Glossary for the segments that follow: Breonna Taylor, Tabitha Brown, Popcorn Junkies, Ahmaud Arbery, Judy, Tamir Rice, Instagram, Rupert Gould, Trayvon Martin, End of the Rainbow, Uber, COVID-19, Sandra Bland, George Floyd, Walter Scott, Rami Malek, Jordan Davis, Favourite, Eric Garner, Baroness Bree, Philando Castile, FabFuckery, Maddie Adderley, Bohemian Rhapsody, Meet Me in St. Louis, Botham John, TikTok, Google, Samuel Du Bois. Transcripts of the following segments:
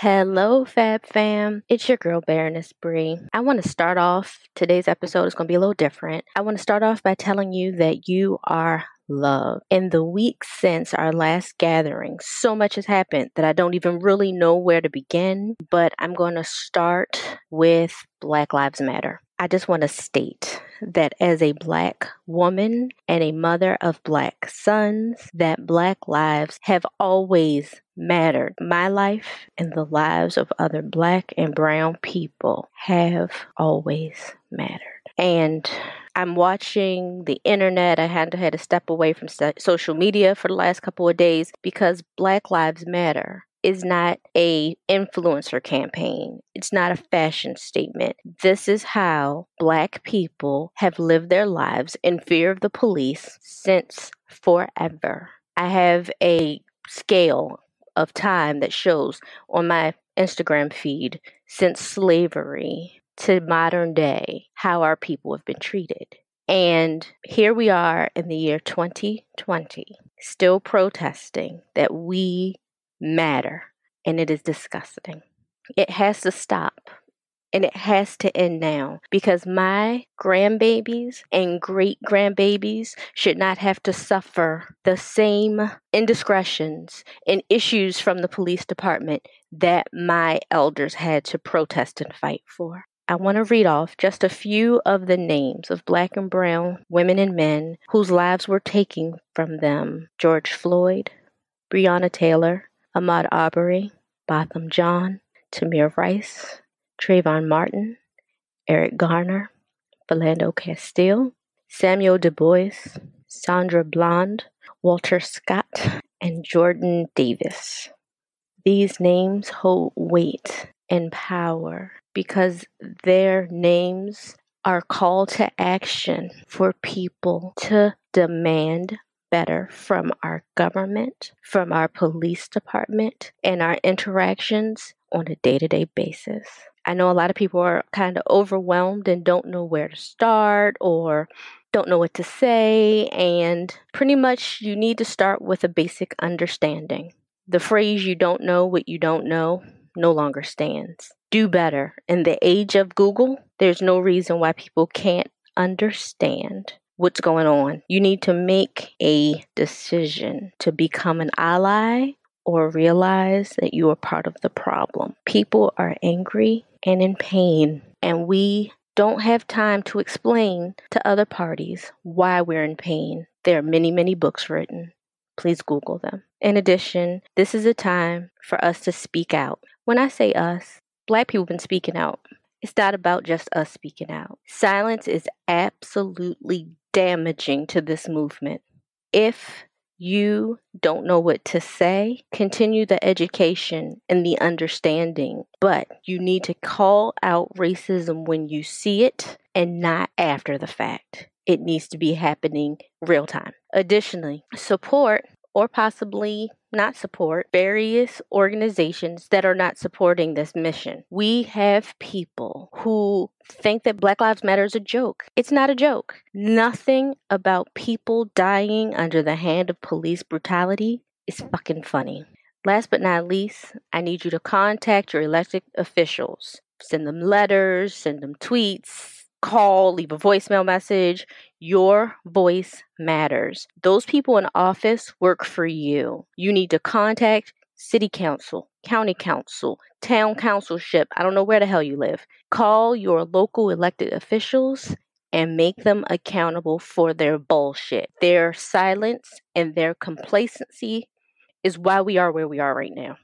Hello, Fab Fam. It's your girl, Baroness Bree. I want to start off today's episode. It's going to be a little different. I want to start off by telling you that you are loved. In the weeks since our last gathering, so much has happened that I don't even really know where to begin, but I'm going to start with Black Lives Matter. I just want to state that as a Black woman and a mother of Black sons, that Black lives have always mattered. My life and the lives of other Black and brown people have always mattered. And I'm watching the internet. I had to step away from social media for the last couple of days because Black Lives Matter is not a influencer campaign. It's not a fashion statement. This is how Black people have lived their lives in fear of the police since forever. I have a scale of time that shows on my Instagram feed since slavery to modern day how our people have been treated. And here we are in the year 2020, still protesting that we matter, and it is disgusting. It has to stop, and it has to end now, because my grandbabies and great grandbabies should not have to suffer the same indiscretions and issues from the police department that my elders had to protest and fight for. I want to read off just a few of the names of Black and brown women and men whose lives were taken from them. George Floyd, Breonna Taylor, Ahmaud Arbery, Botham John, Tamir Rice, Trayvon Martin, Eric Garner, Philando Castile, Samuel Du Bois, Sandra Bland, Walter Scott, and Jordan Davis. These names hold weight and power because their names are call to action for people to demand better from our government, from our police department, and our interactions on a day-to-day basis. I know a lot of people are kind of overwhelmed and don't know where to start or don't know what to say, and pretty much you need to start with a basic understanding. The phrase, you don't know what you don't know, no longer stands. Do better. In the age of Google, there's no reason why people can't understand what's going on. You need to make a decision to become an ally or realize that you are part of the problem. People are angry and in pain, and we don't have time to explain to other parties why we're in pain. There are many, many books written. Please Google them. In addition, this is a time for us to speak out. When I say us, Black people have been speaking out. It's not about just us speaking out. Silence is absolutely damaging to this movement. If you don't know what to say, continue the education and the understanding, but you need to call out racism when you see it and not after the fact. It needs to be happening real time. Additionally, support or possibly not support various organizations that are not supporting this mission. We have people who think that Black Lives Matter is a joke. It's not a joke. Nothing about people dying under the hand of police brutality is fucking funny. Last but not least, I need you to contact your elected officials. Send them letters, send them tweets, call, leave a voicemail message. Your voice matters. Those people in office work for you. You need to contact city council, county council, town councilship. I don't know where the hell you live. Call your local elected officials and make them accountable for their bullshit. Their silence and their complacency is why we are where we are right now.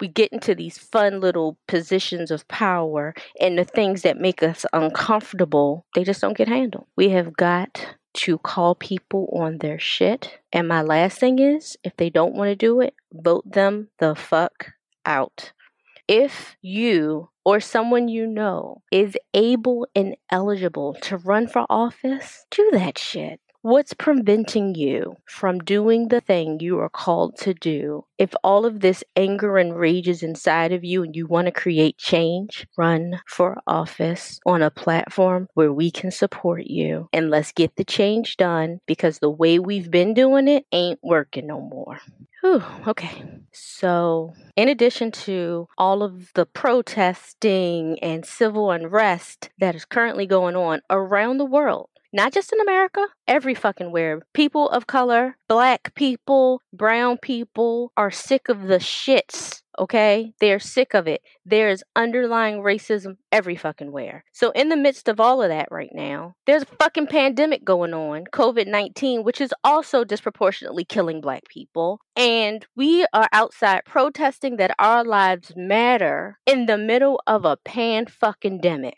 We get into these fun little positions of power, and the things that make us uncomfortable, they just don't get handled. We have got to call people on their shit. And my last thing is, if they don't want to do it, vote them the fuck out. If you or someone you know is able and eligible to run for office, do that shit. What's preventing you from doing the thing you are called to do? If all of this anger and rage is inside of you and you want to create change, run for office on a platform where we can support you. And let's get the change done because the way we've been doing it ain't working no more. Whew, okay. So in addition to all of the protesting and civil unrest that is currently going on around the world, not just in America, every fucking where, people of color, black people, brown people are sick of the shits. Okay? They're sick of it. There is underlying racism every fucking where. So in the midst of all of that right now, there's a fucking pandemic going on, COVID-19, which is also disproportionately killing black people. And we are outside protesting that our lives matter in the middle of a pan-fucking-demic.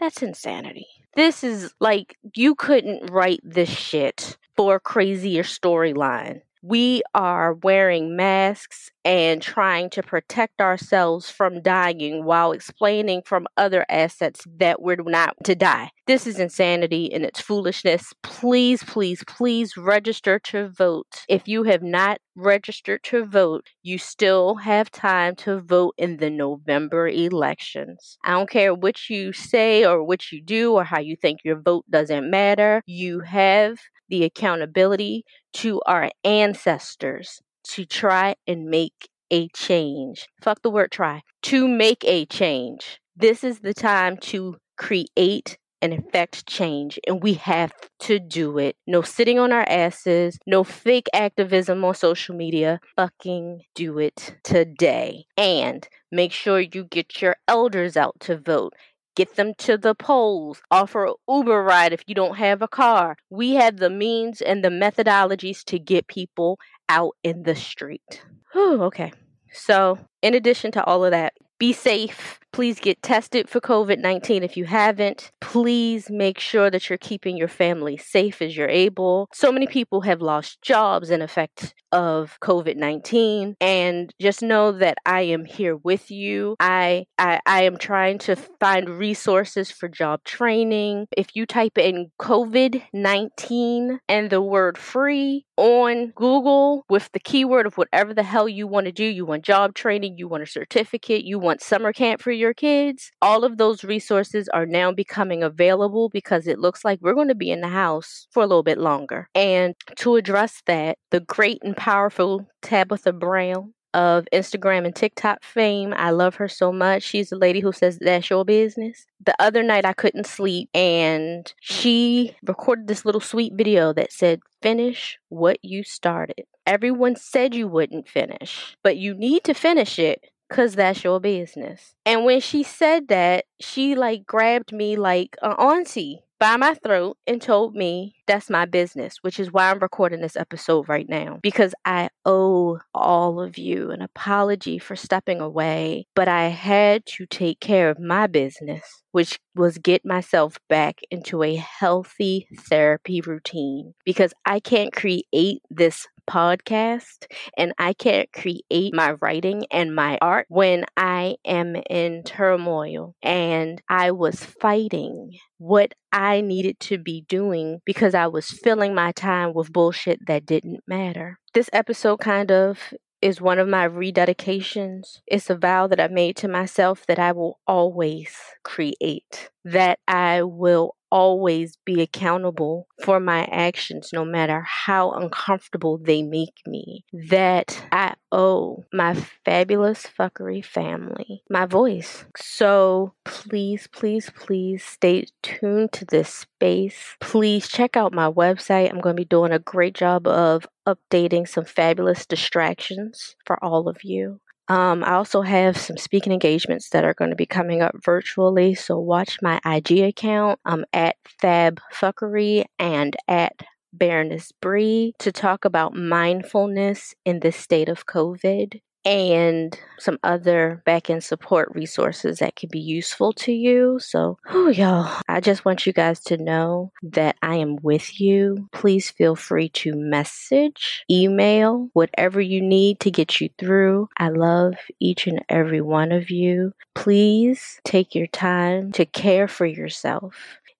That's insanity. This is like, you couldn't write this shit for a crazier storyline. We are wearing masks and trying to protect ourselves from dying while explaining from other assets that we're not to die. This is insanity and it's foolishness. Please, please, please register to vote. If you have not registered to vote, you still have time to vote in the November elections. I don't care what you say or what you do or how you think your vote doesn't matter. You have the accountability to our ancestors to try and make a change. Fuck the word try. To make a change. This is the time to create and effect change, and we have to do it. No sitting on our asses, no fake activism on social media. Fucking do it today. And make sure you get your elders out to vote. Get them to the polls. Offer an Uber ride if you don't have a car. We have the means and the methodologies to get people out in the street. Whew, okay. So in addition to all of that, be safe. Please get tested for COVID-19 if you haven't. Please make sure that you're keeping your family safe as you're able. So many people have lost jobs in effect of COVID-19. And just know that I am here with you. I am trying to find resources for job training. If you type in COVID-19 and the word free on Google with the keyword of whatever the hell you want to do, you want job training, you want a certificate, you want summer camp for your kids, all of those resources are now becoming available because it looks like we're going to be in the house for a little bit longer. And to address that, the great and powerful Tabitha Brown of Instagram and TikTok fame. I love her so much. She's the lady who says, "That's your business." The other night I couldn't sleep and she recorded this little sweet video that said, "Finish what you started. Everyone said you wouldn't finish, but you need to finish it. Because that's your business." And when she said that, she like grabbed me like an auntie by my throat and told me that's my business, which is why I'm recording this episode right now. Because I owe all of you an apology for stepping away, but I had to take care of my business, which was get myself back into a healthy therapy routine. Because I can't create this podcast and I can't create my writing and my art when I am in turmoil. And I was fighting what I needed to be doing because I was filling my time with bullshit that didn't matter. This episode kind of is one of my rededications. It's a vow that I made to myself that I will always create, that I will always be accountable for my actions, no matter how uncomfortable they make me, that I owe my fabulous fuckery family my voice. So please, please, please stay tuned to this space. Please check out my website. I'm going to be doing a great job of updating some fabulous distractions for all of you. I also have some speaking engagements that are going to be coming up virtually. So watch my IG account. I'm at FabFuckery and at Baroness Bree to talk about mindfulness in this state of COVID and some other back-end support resources that can be useful to you. So, y'all, I just want you guys to know that I am with you. Please feel free to message, email, whatever you need to get you through. I love each and every one of you. Please take your time to care for yourself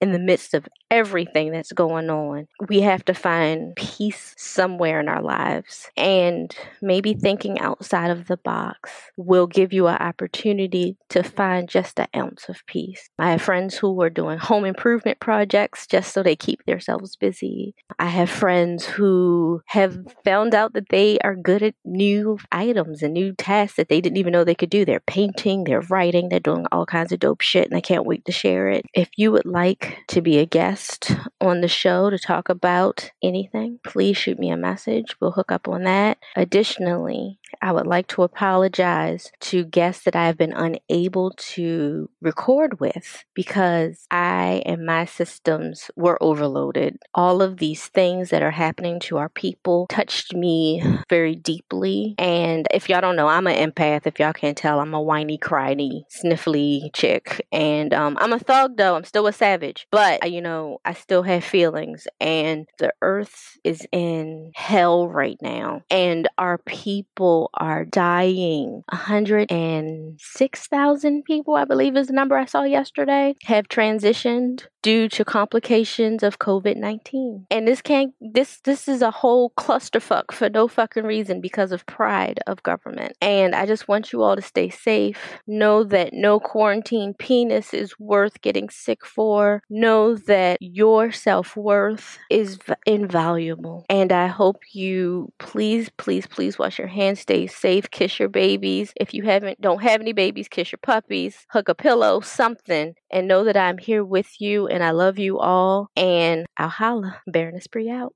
in the midst of everything that's going on. We have to find peace somewhere in our lives, and maybe thinking outside of the box will give you an opportunity to find just an ounce of peace. I have friends who are doing home improvement projects just so they keep themselves busy. I have friends who have found out that they are good at new items and new tasks that they didn't even know they could do. They're painting, they're writing, they're doing all kinds of dope shit, and I can't wait to share it. If you would like to be a guest on the show to talk about anything, please shoot me a message. We'll hook up on that. Additionally, I would like to apologize to guests that I have been unable to record with because I and my systems were overloaded. All of these things that are happening to our people touched me very deeply. And if y'all don't know, I'm an empath. If y'all can't tell, I'm a whiny, cryny, sniffly chick. And I'm a thug though. I'm still a savage. But, you know, I still have feelings. And the earth is in hell right now. And our people are dying. 106,000 people, I believe is the number I saw yesterday, have transitioned due to complications of COVID-19. And this is a whole clusterfuck for no fucking reason because of pride of government. And I just want you all to stay safe. Know that no quarantine penis is worth getting sick for. Know that your self-worth is invaluable. And I hope you please, please, please wash your hands, stay safe, kiss your babies. If you don't have any babies, kiss your puppies, hug a pillow, something, and know that I'm here with you. And I love you all, and I'll holla. Baroness Bree out.